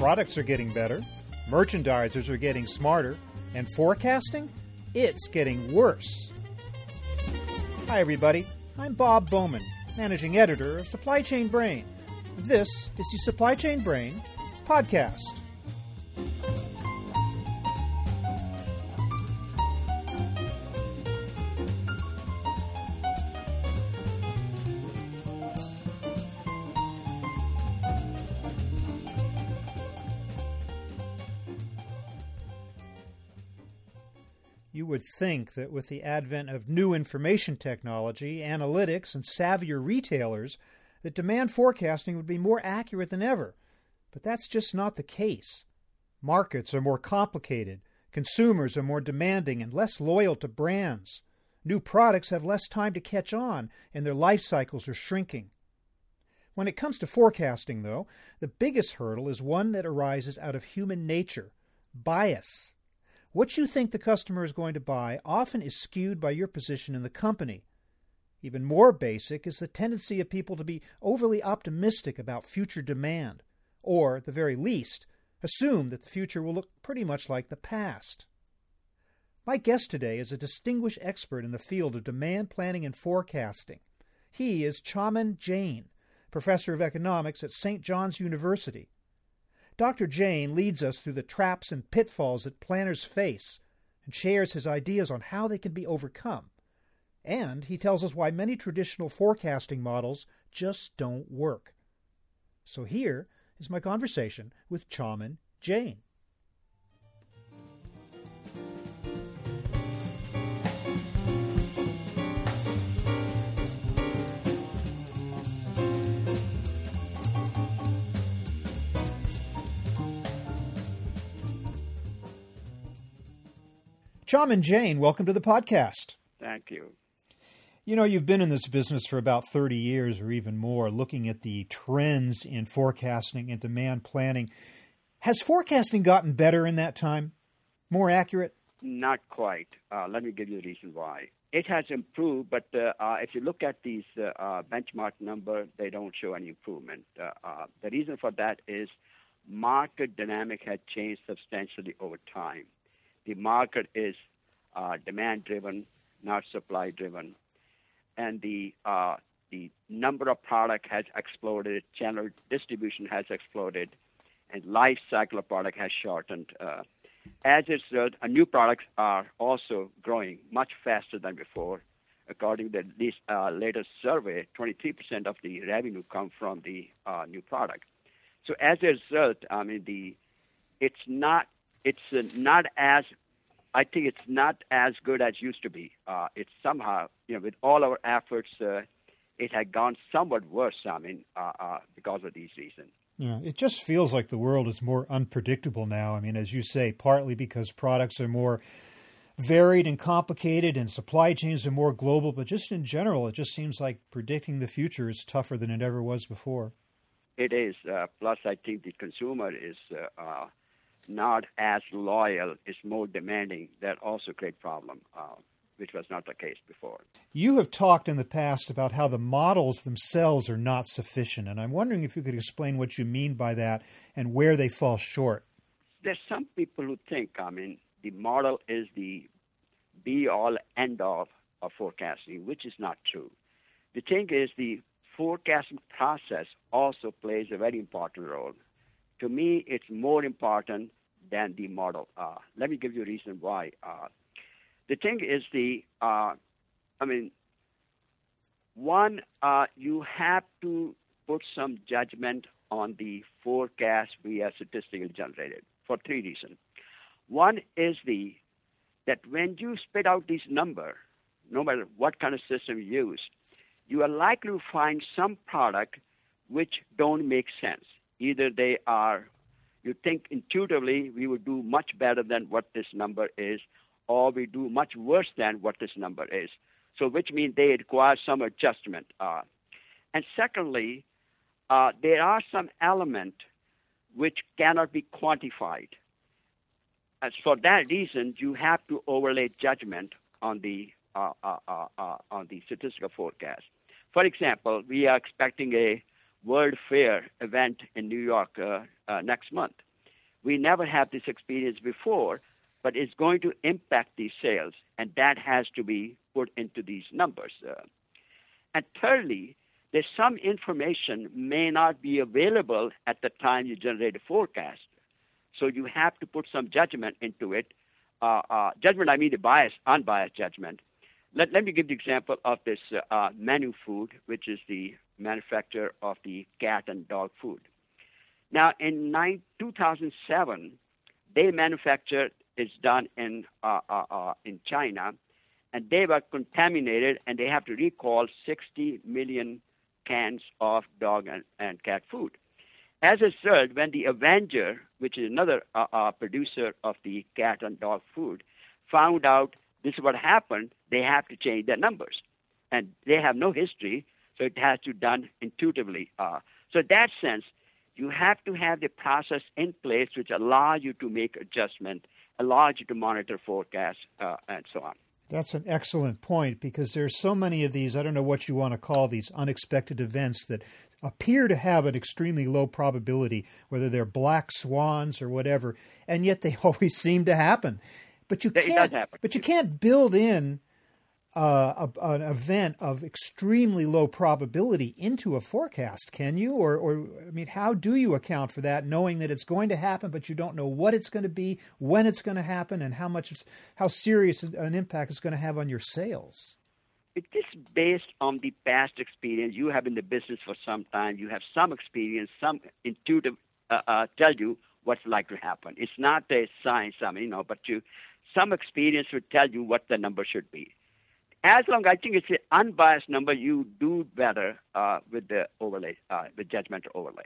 Products are getting better, merchandisers are getting smarter, and forecasting? It's getting worse. Hi everybody, I'm Bob Bowman, Managing Editor of Supply Chain Brain. This is the Supply Chain Brain podcast. You would think that with the advent of new information technology, analytics, and savvier retailers, that demand forecasting would be more accurate than ever. But that's just not the case. Markets are more complicated, consumers are more demanding and less loyal to brands. New products have less time to catch on, and their life cycles are shrinking. When it comes to forecasting, though, the biggest hurdle is one that arises out of human nature: bias. What you think the customer is going to buy often is skewed by your position in the company. Even more basic is the tendency of people to be overly optimistic about future demand, or, at the very least, assume that the future will look pretty much like the past. My guest today is a distinguished expert in the field of demand planning and forecasting. He is Chaman Jain, professor of economics at St. John's University. Dr. Jain leads us through the traps and pitfalls that planners face and shares his ideas on how they can be overcome. And he tells us why many traditional forecasting models just don't work. So here is my conversation with Chaman Jain. Chaman Jain, welcome to the podcast. Thank you. You know, you've been in this business for about 30 years or even more, looking at the trends in forecasting and demand planning. Has forecasting gotten better in that time? More accurate? Not quite. Let me give you the reason why. It has improved, but if you look at these benchmark numbers, they don't show any improvement. The reason for that is market dynamic had changed substantially over time. The market is demand-driven, not supply-driven. And the number of product has exploded, channel distribution has exploded, and life cycle of product has shortened. As a result, new products are also growing much faster than before. According to this latest survey, 23% of the revenue come from the new product. So as a result, I mean, it's not as good as used to be. It's somehow, with all our efforts, it had gone somewhat worse, because of these reasons. Yeah, it just feels like the world is more unpredictable now. I mean, as you say, partly because products are more varied and complicated and supply chains are more global, but just in general, it just seems like predicting the future is tougher than it ever was before. It is. Plus, I think the consumer is not as loyal, is more demanding. That also creates a problem, which was not the case before. You have talked in the past about how the models themselves are not sufficient, and I'm wondering if you could explain what you mean by that and where they fall short. There's some people who think, the model is the be-all, end-all of forecasting, which is not true. The thing is, the forecasting process also plays a very important role. To me, it's more important than the model. Let me give you a reason why. The thing is, you have to put some judgment on the forecast we are statistically generated for three reasons. One is that when you spit out this number, no matter what kind of system you use, you are likely to find some product which don't make sense. Either you think intuitively we would do much better than what this number is, or we do much worse than what this number is. So which means they require some adjustment. And secondly, there are some elements which cannot be quantified. As for that reason, you have to overlay judgment on the statistical forecast. For example, we are expecting a World Fair event in New York next month. We never had this experience before, but it's going to impact these sales, and that has to be put into these numbers. And thirdly, there's some information may not be available at the time you generate a forecast. So you have to put some judgment into it. Judgment, I mean the biased, unbiased judgment. Let me give the example of this Menu Food, which is the manufacturer of the cat and dog food. Now, in 2007, they manufactured, it's done in China, and they were contaminated, and they have to recall 60 million cans of dog and cat food. As a result, when the Avenger, which is another producer of the cat and dog food, found out this is what happened, they have to change their numbers. And they have no history, so it has to be done intuitively. So in that sense, you have to have the process in place which allows you to make adjustment, allows you to monitor forecasts, and so on. That's an excellent point, because there's so many of these, I don't know what you want to call these unexpected events that appear to have an extremely low probability, whether they're black swans or whatever, and yet they always seem to happen. But you can't build in an event of extremely low probability into a forecast, can you? Or I mean, how do you account for that, knowing that it's going to happen, but you don't know what it's going to be, when it's going to happen, and how serious an impact it's going to have on your sales? It is based on the past experience. You have been in the business for some time. You have some experience, some intuitive tell you what's likely to happen. It's not a science, some experience would tell you what the number should be. As long as I think it's an unbiased number, you do better with the overlay, with judgment overlay.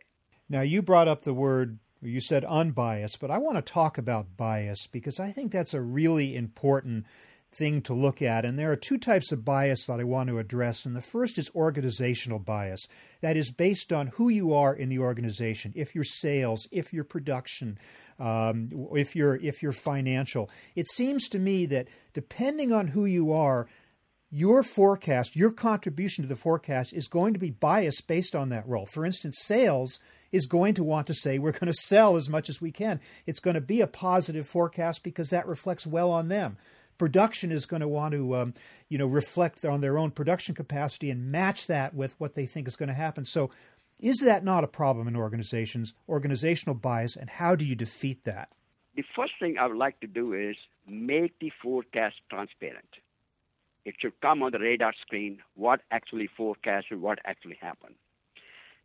Now, you brought up the word, you said unbiased, but I want to talk about bias because I think that's a really important thing to look at. And there are two types of bias that I want to address. And the first is organizational bias. That is based on who you are in the organization, if your sales, if your production, if your financial. It seems to me that depending on who you are, your forecast, your contribution to the forecast is going to be biased based on that role. For instance, sales is going to want to say, we're going to sell as much as we can. It's going to be a positive forecast because that reflects well on them. Production is going to want to, reflect on their own production capacity and match that with what they think is going to happen. So is that not a problem in organizations, organizational bias, and how do you defeat that? The first thing I would like to do is make the forecast transparent. It should come on the radar screen, what actually forecast and what actually happened.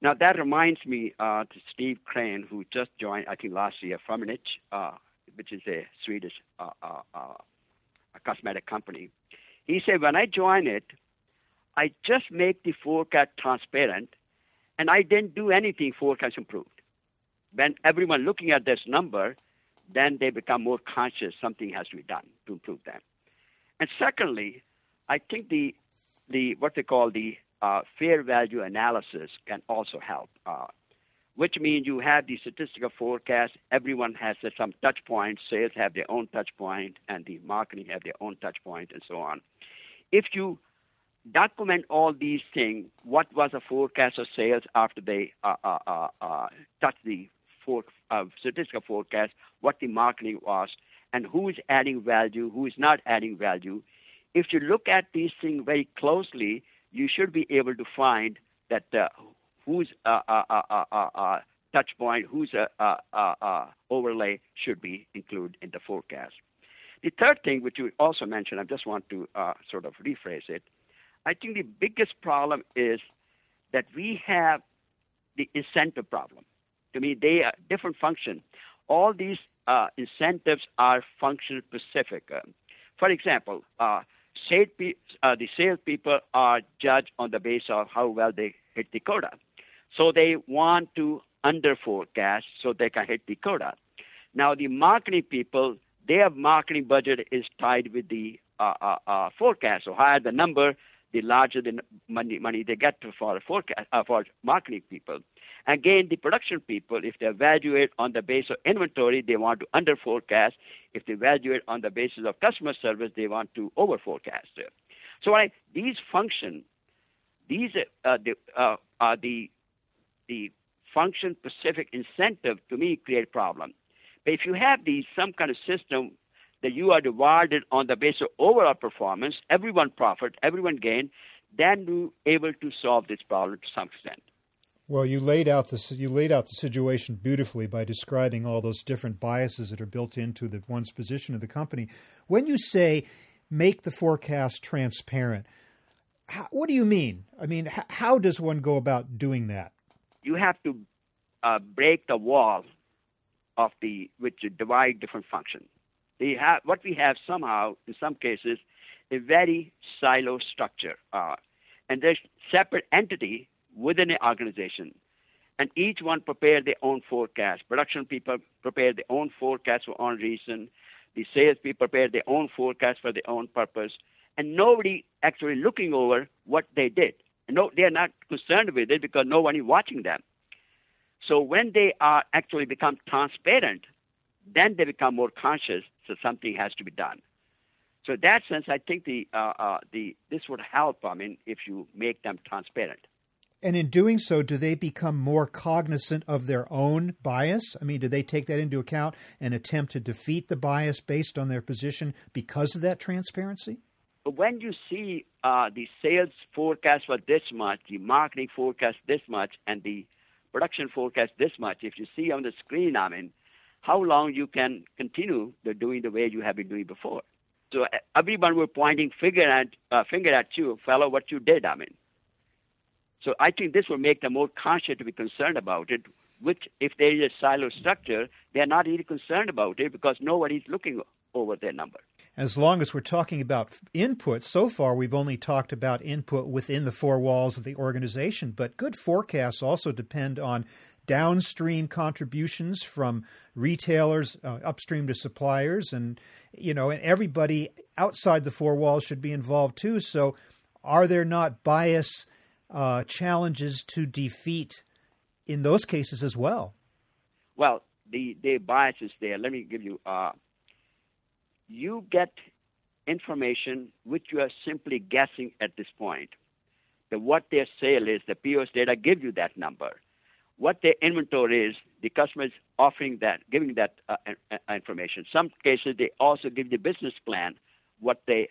Now, that reminds me to Steve Crane, who just joined, I think, last year, Firmenich, which is a Swedish cosmetic company. He said, when I joined it, I just make the forecast transparent, and I didn't do anything forecast improved. When everyone looking at this number, then they become more conscious something has to be done to improve that. And secondly, I think the what they call the fair value analysis can also help, which means you have the statistical forecast. Everyone has some touch points. Sales have their own touch point, and the marketing have their own touch point, and so on. If you document all these things, what was the forecast of sales after they touched the statistical forecast, what the marketing was, and who is adding value, who is not adding value. If you look at these things very closely, you should be able to find that whose touch point, whose overlay should be included in the forecast. The third thing, which you also mentioned, I just want to sort of rephrase it. I think the biggest problem is that we have the incentive problem. To me, they are different function. All these incentives are function specific. For example, the salespeople are judged on the basis of how well they hit the quota. So they want to under forecast so they can hit the quota. Now, the marketing people, their marketing budget is tied with the forecast. So higher the number, the larger the money they get for forecast for marketing people. Again, the production people, if they evaluate on the basis of inventory, they want to under forecast. If they evaluate on the basis of customer service, they want to over forecast. So these function specific incentive to me create problem But if you have these some kind of system that you are rewarded on the basis of overall performance, everyone profit, everyone gain, then you're able to solve this problem to some extent. Well, you laid out the situation beautifully by describing all those different biases that are built into the one's position of the company. When you say make the forecast transparent, what do you mean? I mean, how does one go about doing that? You have to break the wall of the which divide different functions. What we have somehow, in some cases, a very silo structure, and there's separate entity within an organization, and each one prepare their own forecast. Production people prepare their own forecast for own reason. The sales people prepare their own forecast for their own purpose, and nobody actually looking over what they did. And no, they are not concerned with it because no one is watching them. So when they are actually become transparent, then they become more conscious. So something has to be done. So in that sense, I think this would help. I mean, if you make them transparent. And in doing so, do they become more cognizant of their own bias? I mean, do they take that into account and attempt to defeat the bias based on their position because of that transparency? When you see the sales forecast for this much, the marketing forecast this much, and the production forecast this much, if you see on the screen, I mean, how long you can continue doing the way you have been doing before. So everyone were pointing finger at you, fellow, what you did, I mean. So I think this will make them more conscious to be concerned about it, which if there is a silo structure, they're not really concerned about it because nobody's looking over their number. As long as we're talking about input, so far we've only talked about input within the four walls of the organization, but good forecasts also depend on downstream contributions from retailers, upstream to suppliers, and and everybody outside the four walls should be involved too. So are there not bias challenges to defeat in those cases as well? Well, the bias is there. Let me give you, you get information which you are simply guessing at this point. What their sale is, the POS data give you that number. What their inventory is, the customer is offering that, giving that information. Some cases, they also give the business plan, what they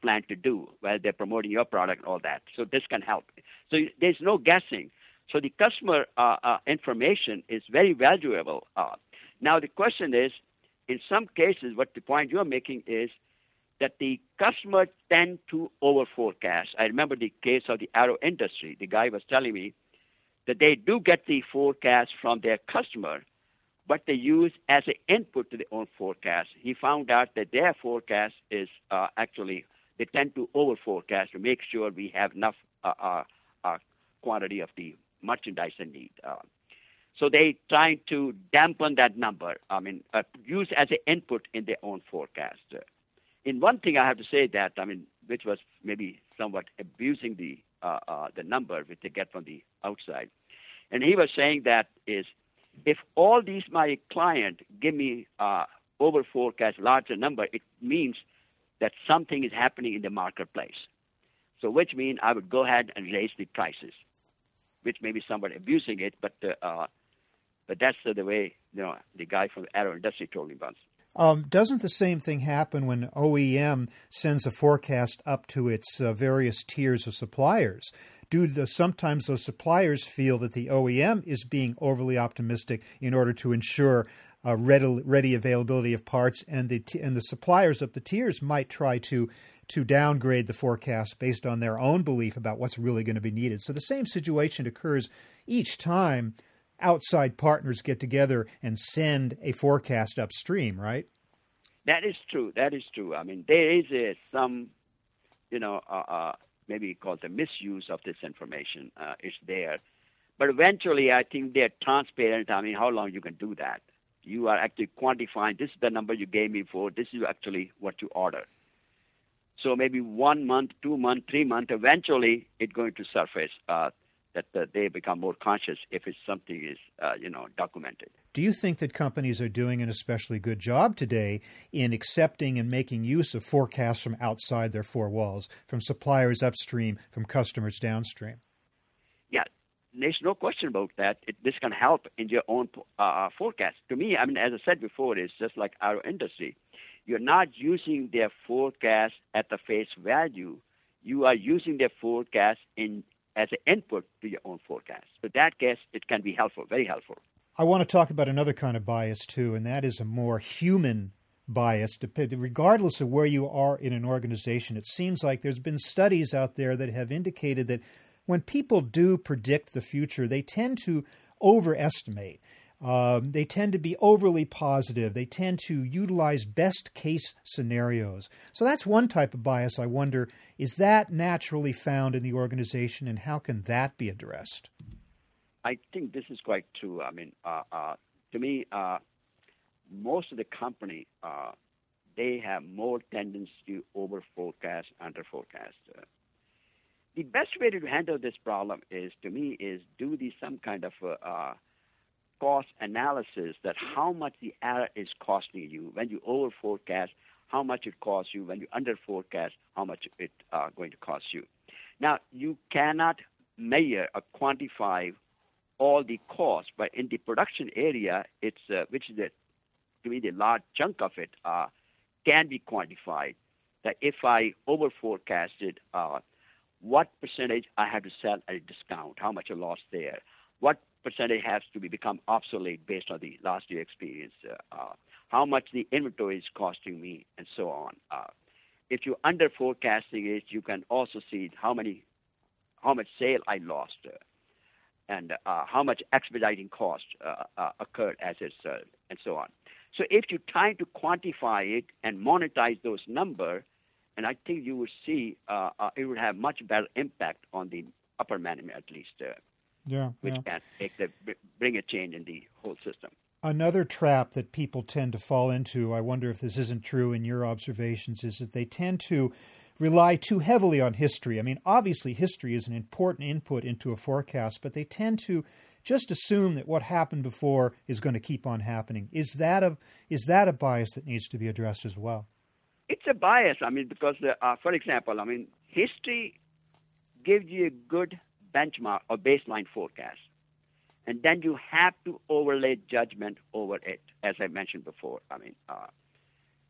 plan to do, whether they're promoting your product and all that. So this can help. So there's no guessing. So the customer information is very valuable. Now the question is, in some cases, what the point you're making is that the customer tend to over-forecast. I remember the case of the auto industry. The guy was telling me that they do get the forecast from their customer, but they use as an input to their own forecast. He found out that their forecast is actually, they tend to over-forecast to make sure we have enough quantity of the merchandise they need. So they trying to dampen that number, use as an input in their own forecast. In one thing I have to say that, which was maybe somewhat abusing the number which they get from the outside. And he was saying that is, if all these my client give me over forecast larger number, it means that something is happening in the marketplace. So which means I would go ahead and raise the prices, which may be somewhat abusing it, but that's the way the guy from the aero industry told me once. Doesn't the same thing happen when OEM sends a forecast up to its various tiers of suppliers? Sometimes those suppliers feel that the OEM is being overly optimistic in order to ensure ready availability of parts, and the suppliers up the tiers might try to downgrade the forecast based on their own belief about what's really going to be needed. So the same situation occurs each time outside partners get together and send a forecast upstream, right? That is true. I mean, there is maybe you call it the misuse of this information. It's there. But eventually, I think they're transparent. I mean, how long you can do that? You are actually quantifying, this is the number you gave me for, this is actually what you order. So maybe 1 month, 2 months, 3 months, eventually it's going to surface that they become more conscious if it's something is, documented. Do you think that companies are doing an especially good job today in accepting and making use of forecasts from outside their four walls, from suppliers upstream, from customers downstream? Yeah, There's no question about that. This can help in your own forecast. To me, I mean, as I said before, it's just like our industry. You're not using their forecast at the face value. You are using their forecast as an input to your own forecast. So in that case, it can be helpful, very helpful. I want to talk about another kind of bias, too, and that is a more human bias. Regardless of where you are in an organization, it seems like there's been studies out there that have indicated that when people do predict the future, they tend to overestimate. They tend to be overly positive. They tend to utilize best-case scenarios. So that's one type of bias, I wonder, is that naturally found in the organization, and how can that be addressed? I think this is quite true. I mean, to me, most of the company, they have more tendency to over-forecast, under-forecast. The best way to handle this problem is, to me, is do some kind of cost analysis that how much the error is costing you. When you over forecast, how much it costs you. When you under forecast, how much it's going to cost you. Now, you cannot measure or quantify all the costs, but in the production area, it's which is to me the large chunk of it can be quantified. That if I over forecasted, what percentage I have to sell at a discount, how much I lost there, what percentage has to become obsolete based on the last year experience, how much the inventory is costing me, and so on. If you're under forecasting it, you can also see how much sale I lost and how much expediting cost occurred as it's, and so on. So if you try to quantify it and monetize those numbers, and I think you would see it would have much better impact on the upper management, at least, can bring a change in the whole system. Another trap that people tend to fall into, I wonder if this isn't true in your observations, is that they tend to rely too heavily on history. I mean, obviously, history is an important input into a forecast, but they tend to just assume that what happened before is going to keep on happening. Is that a bias that needs to be addressed as well? It's a bias, I mean, because, for example, I mean, history gives you a good benchmark or baseline forecast, and then you have to overlay judgment over it, as I mentioned before. I mean,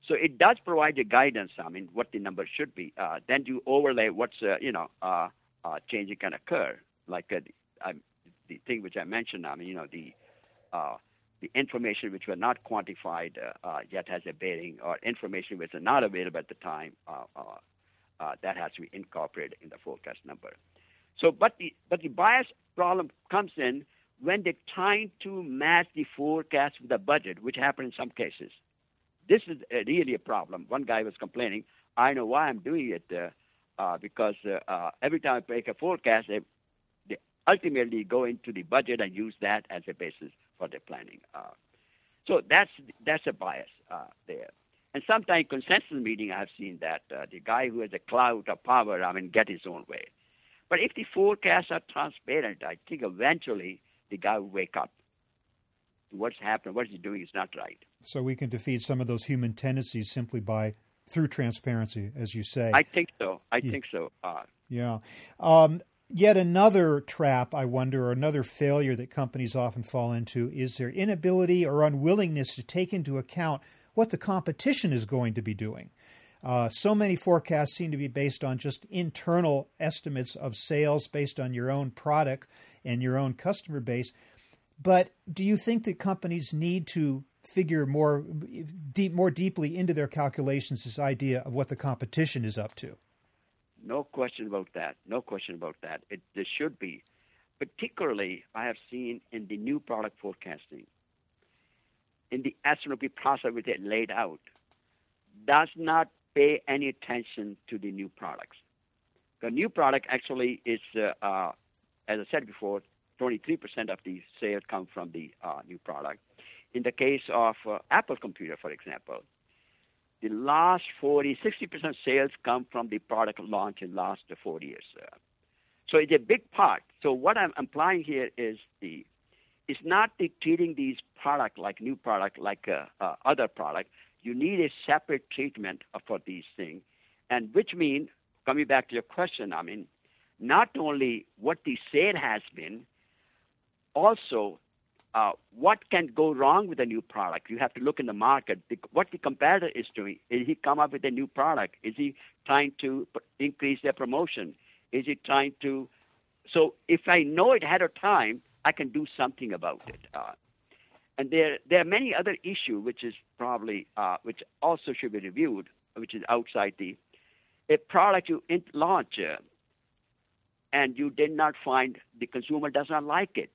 so it does provide a guidance, I mean, what the number should be. Then you overlay what's, changing can occur, like the thing which I mentioned, I mean, you know, the information which were not quantified yet has a bearing, or information which is not available at the time, that has to be incorporated in the forecast number. So, but the bias problem comes in when they're trying to match the forecast with the budget, which happened in some cases. This is really a problem. One guy was complaining, I know why I'm doing it, because every time I make a forecast, they ultimately go into the budget and use that as a basis for their planning. So that's a bias there. And sometimes consensus meeting, I've seen that the guy who has a clout or power, I mean, get his own way. But if the forecasts are transparent, I think eventually the guy will wake up. What's happening, what he's doing is not right. So we can defeat some of those human tendencies simply through transparency, as you say. I think so. I think so. Yeah. Yet another trap, I wonder, or another failure that companies often fall into is their inability or unwillingness to take into account what the competition is going to be doing. So many forecasts seem to be based on just internal estimates of sales based on your own product and your own customer base. But do you think that companies need to figure more deeply into their calculations this idea of what the competition is up to? No question about that. There should be. Particularly, I have seen in the new product forecasting, in the S&OP process which they laid out, does not pay any attention to the new products. The new product actually is, as I said before, 23% of the sales come from the new product. In the case of Apple Computer, for example, the last 60% sales come from the product launch in last 40 years. So it's a big part. So what I'm implying here is it's not treating these product like new product like other product. You need a separate treatment for these things, and which means, coming back to your question, I mean, not only what the sale has been, also, what can go wrong with a new product? You have to look in the market. What the competitor is doing, is he come up with a new product? Is he trying to increase their promotion? Is he trying to? So if I know it ahead of time, I can do something about it. And there are many other issues which is probably which also should be reviewed, which is outside a product you launch and you did not find the consumer does not like it.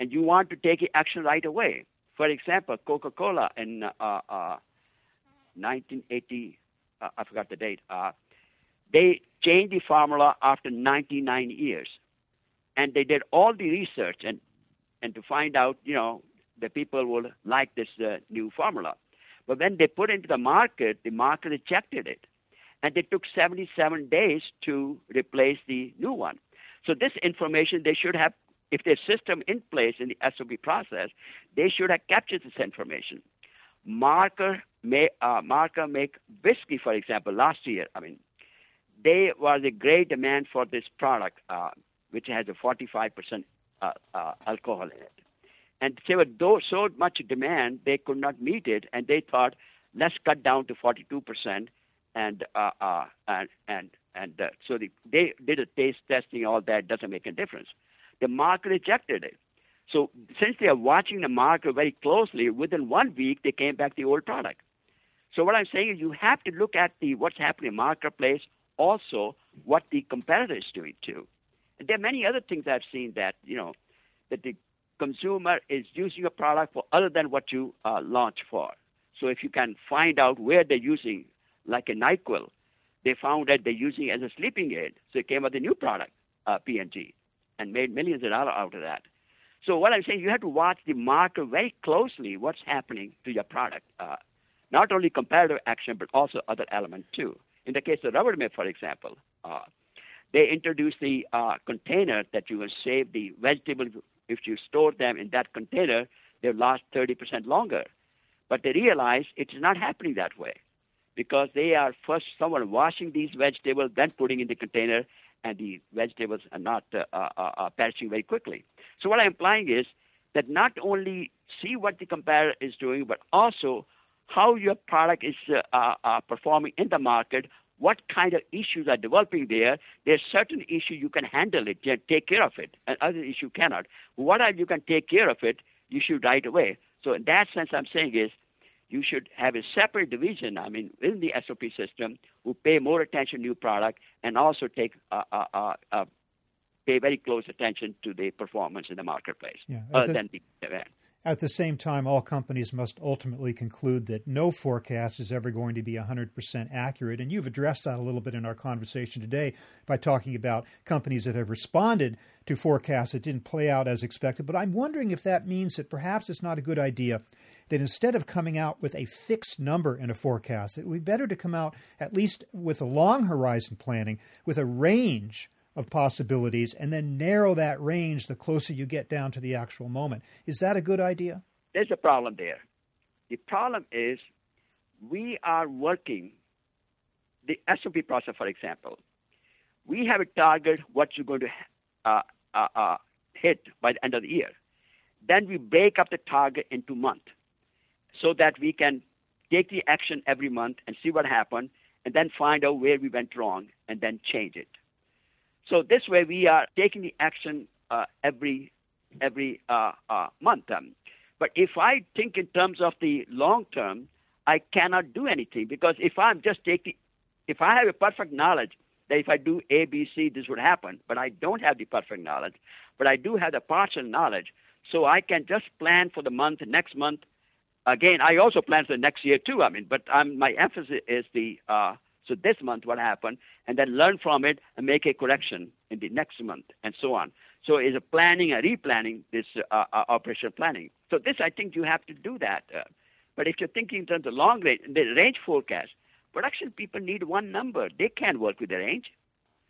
And you want to take action right away. For example, Coca Cola in 1980, I forgot the date, they changed the formula after 99 years. And they did all the research and to find out, you know, the people will like this new formula. But when they put it into the market rejected it. And it took 77 days to replace the new one. So this information they should have. If there's system in place in the S&OP process, they should have captured this information. Maker's make whiskey, for example, last year. I mean, there was a great demand for this product, which has a 45% alcohol in it. And there was so much demand, they could not meet it, and they thought, let's cut down to 42%. And so they did a taste testing, all that doesn't make a difference. The market rejected it. So since they are watching the market very closely, within 1 week, they came back to the old product. So what I'm saying is you have to look at what's happening in the marketplace, also what the competitor is doing too. And there are many other things I've seen that, you know, that the consumer is using a product for other than what you launch for. So if you can find out where they're using, like a NyQuil, they found that they're using it as a sleeping aid. So it came up with a new product, P&G. And made millions of dollars out of that. So what I'm saying, you have to watch the market very closely, what's happening to your product. Not only comparative action, but also other element too. In the case of Rubbermaid, for example, they introduced the container that you will save the vegetables. If you store them in that container, they'll last 30% longer. But they realize it's not happening that way because they are first someone washing these vegetables, then putting in the container, and the vegetables are not perishing very quickly. So what I'm implying is that not only see what the competitor is doing, but also how your product is performing in the market, what kind of issues are developing there. There's certain issue you can handle it, take care of it, and other issue cannot. Whatever you can take care of it, you should right away. So in that sense, I'm saying is you should have a separate division, I mean, in the SOP system, who pay more attention to new product and also pay very close attention to the performance in the marketplace. Yeah, at the same time, all companies must ultimately conclude that no forecast is ever going to be 100% accurate. And you've addressed that a little bit in our conversation today by talking about companies that have responded to forecasts that didn't play out as expected. But I'm wondering if that means that perhaps it's not a good idea that instead of coming out with a fixed number in a forecast, it would be better to come out at least with a long horizon planning, with a range of possibilities, and then narrow that range the closer you get down to the actual moment. Is that a good idea? There's a problem there. The problem is we are working, the S&OP process, for example, we have a target what you're going to hit by the end of the year. Then we break up the target into months so that we can take the action every month and see what happened, and then find out where we went wrong and then change it. So this way, we are taking the action every month. But if I think in terms of the long term, I cannot do anything because if I have a perfect knowledge that if I do A, B, C, this would happen, but I don't have the perfect knowledge, but I do have the partial knowledge, so I can just plan for the month, next month. Again, I also plan for the next year too. I mean, but my emphasis is the. So this month what happened, and then learn from it and make a correction in the next month and so on. So it's a planning, a replanning, this operational planning. So this, I think you have to do that. But if you're thinking in terms of long range, the range forecast, production people need one number. They can't work with the range.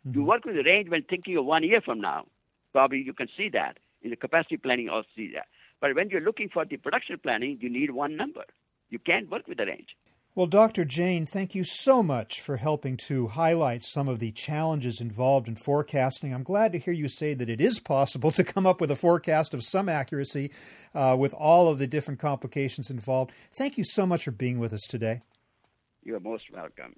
Mm-hmm. You work with the range when thinking of 1 year from now. Probably you can see that. In the capacity planning, also see that. But when you're looking for the production planning, you need one number. You can't work with the range. Well, Dr. Jain, thank you so much for helping to highlight some of the challenges involved in forecasting. I'm glad to hear you say that it is possible to come up with a forecast of some accuracy with all of the different complications involved. Thank you so much for being with us today. You are most welcome.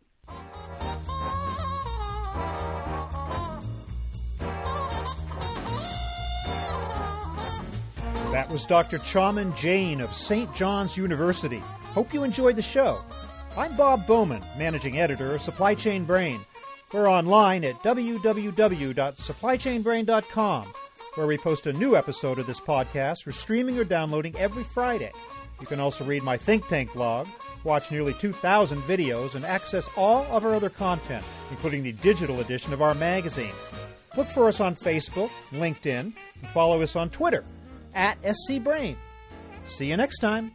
That was Dr. Chaman Jain of St. John's University. Hope you enjoyed the show. I'm Bob Bowman, Managing Editor of Supply Chain Brain. We're online at www.supplychainbrain.com, where we post a new episode of this podcast for streaming or downloading every Friday. You can also read my think tank blog, watch nearly 2,000 videos, and access all of our other content, including the digital edition of our magazine. Look for us on Facebook, LinkedIn, and follow us on Twitter, @SCBrain. See you next time.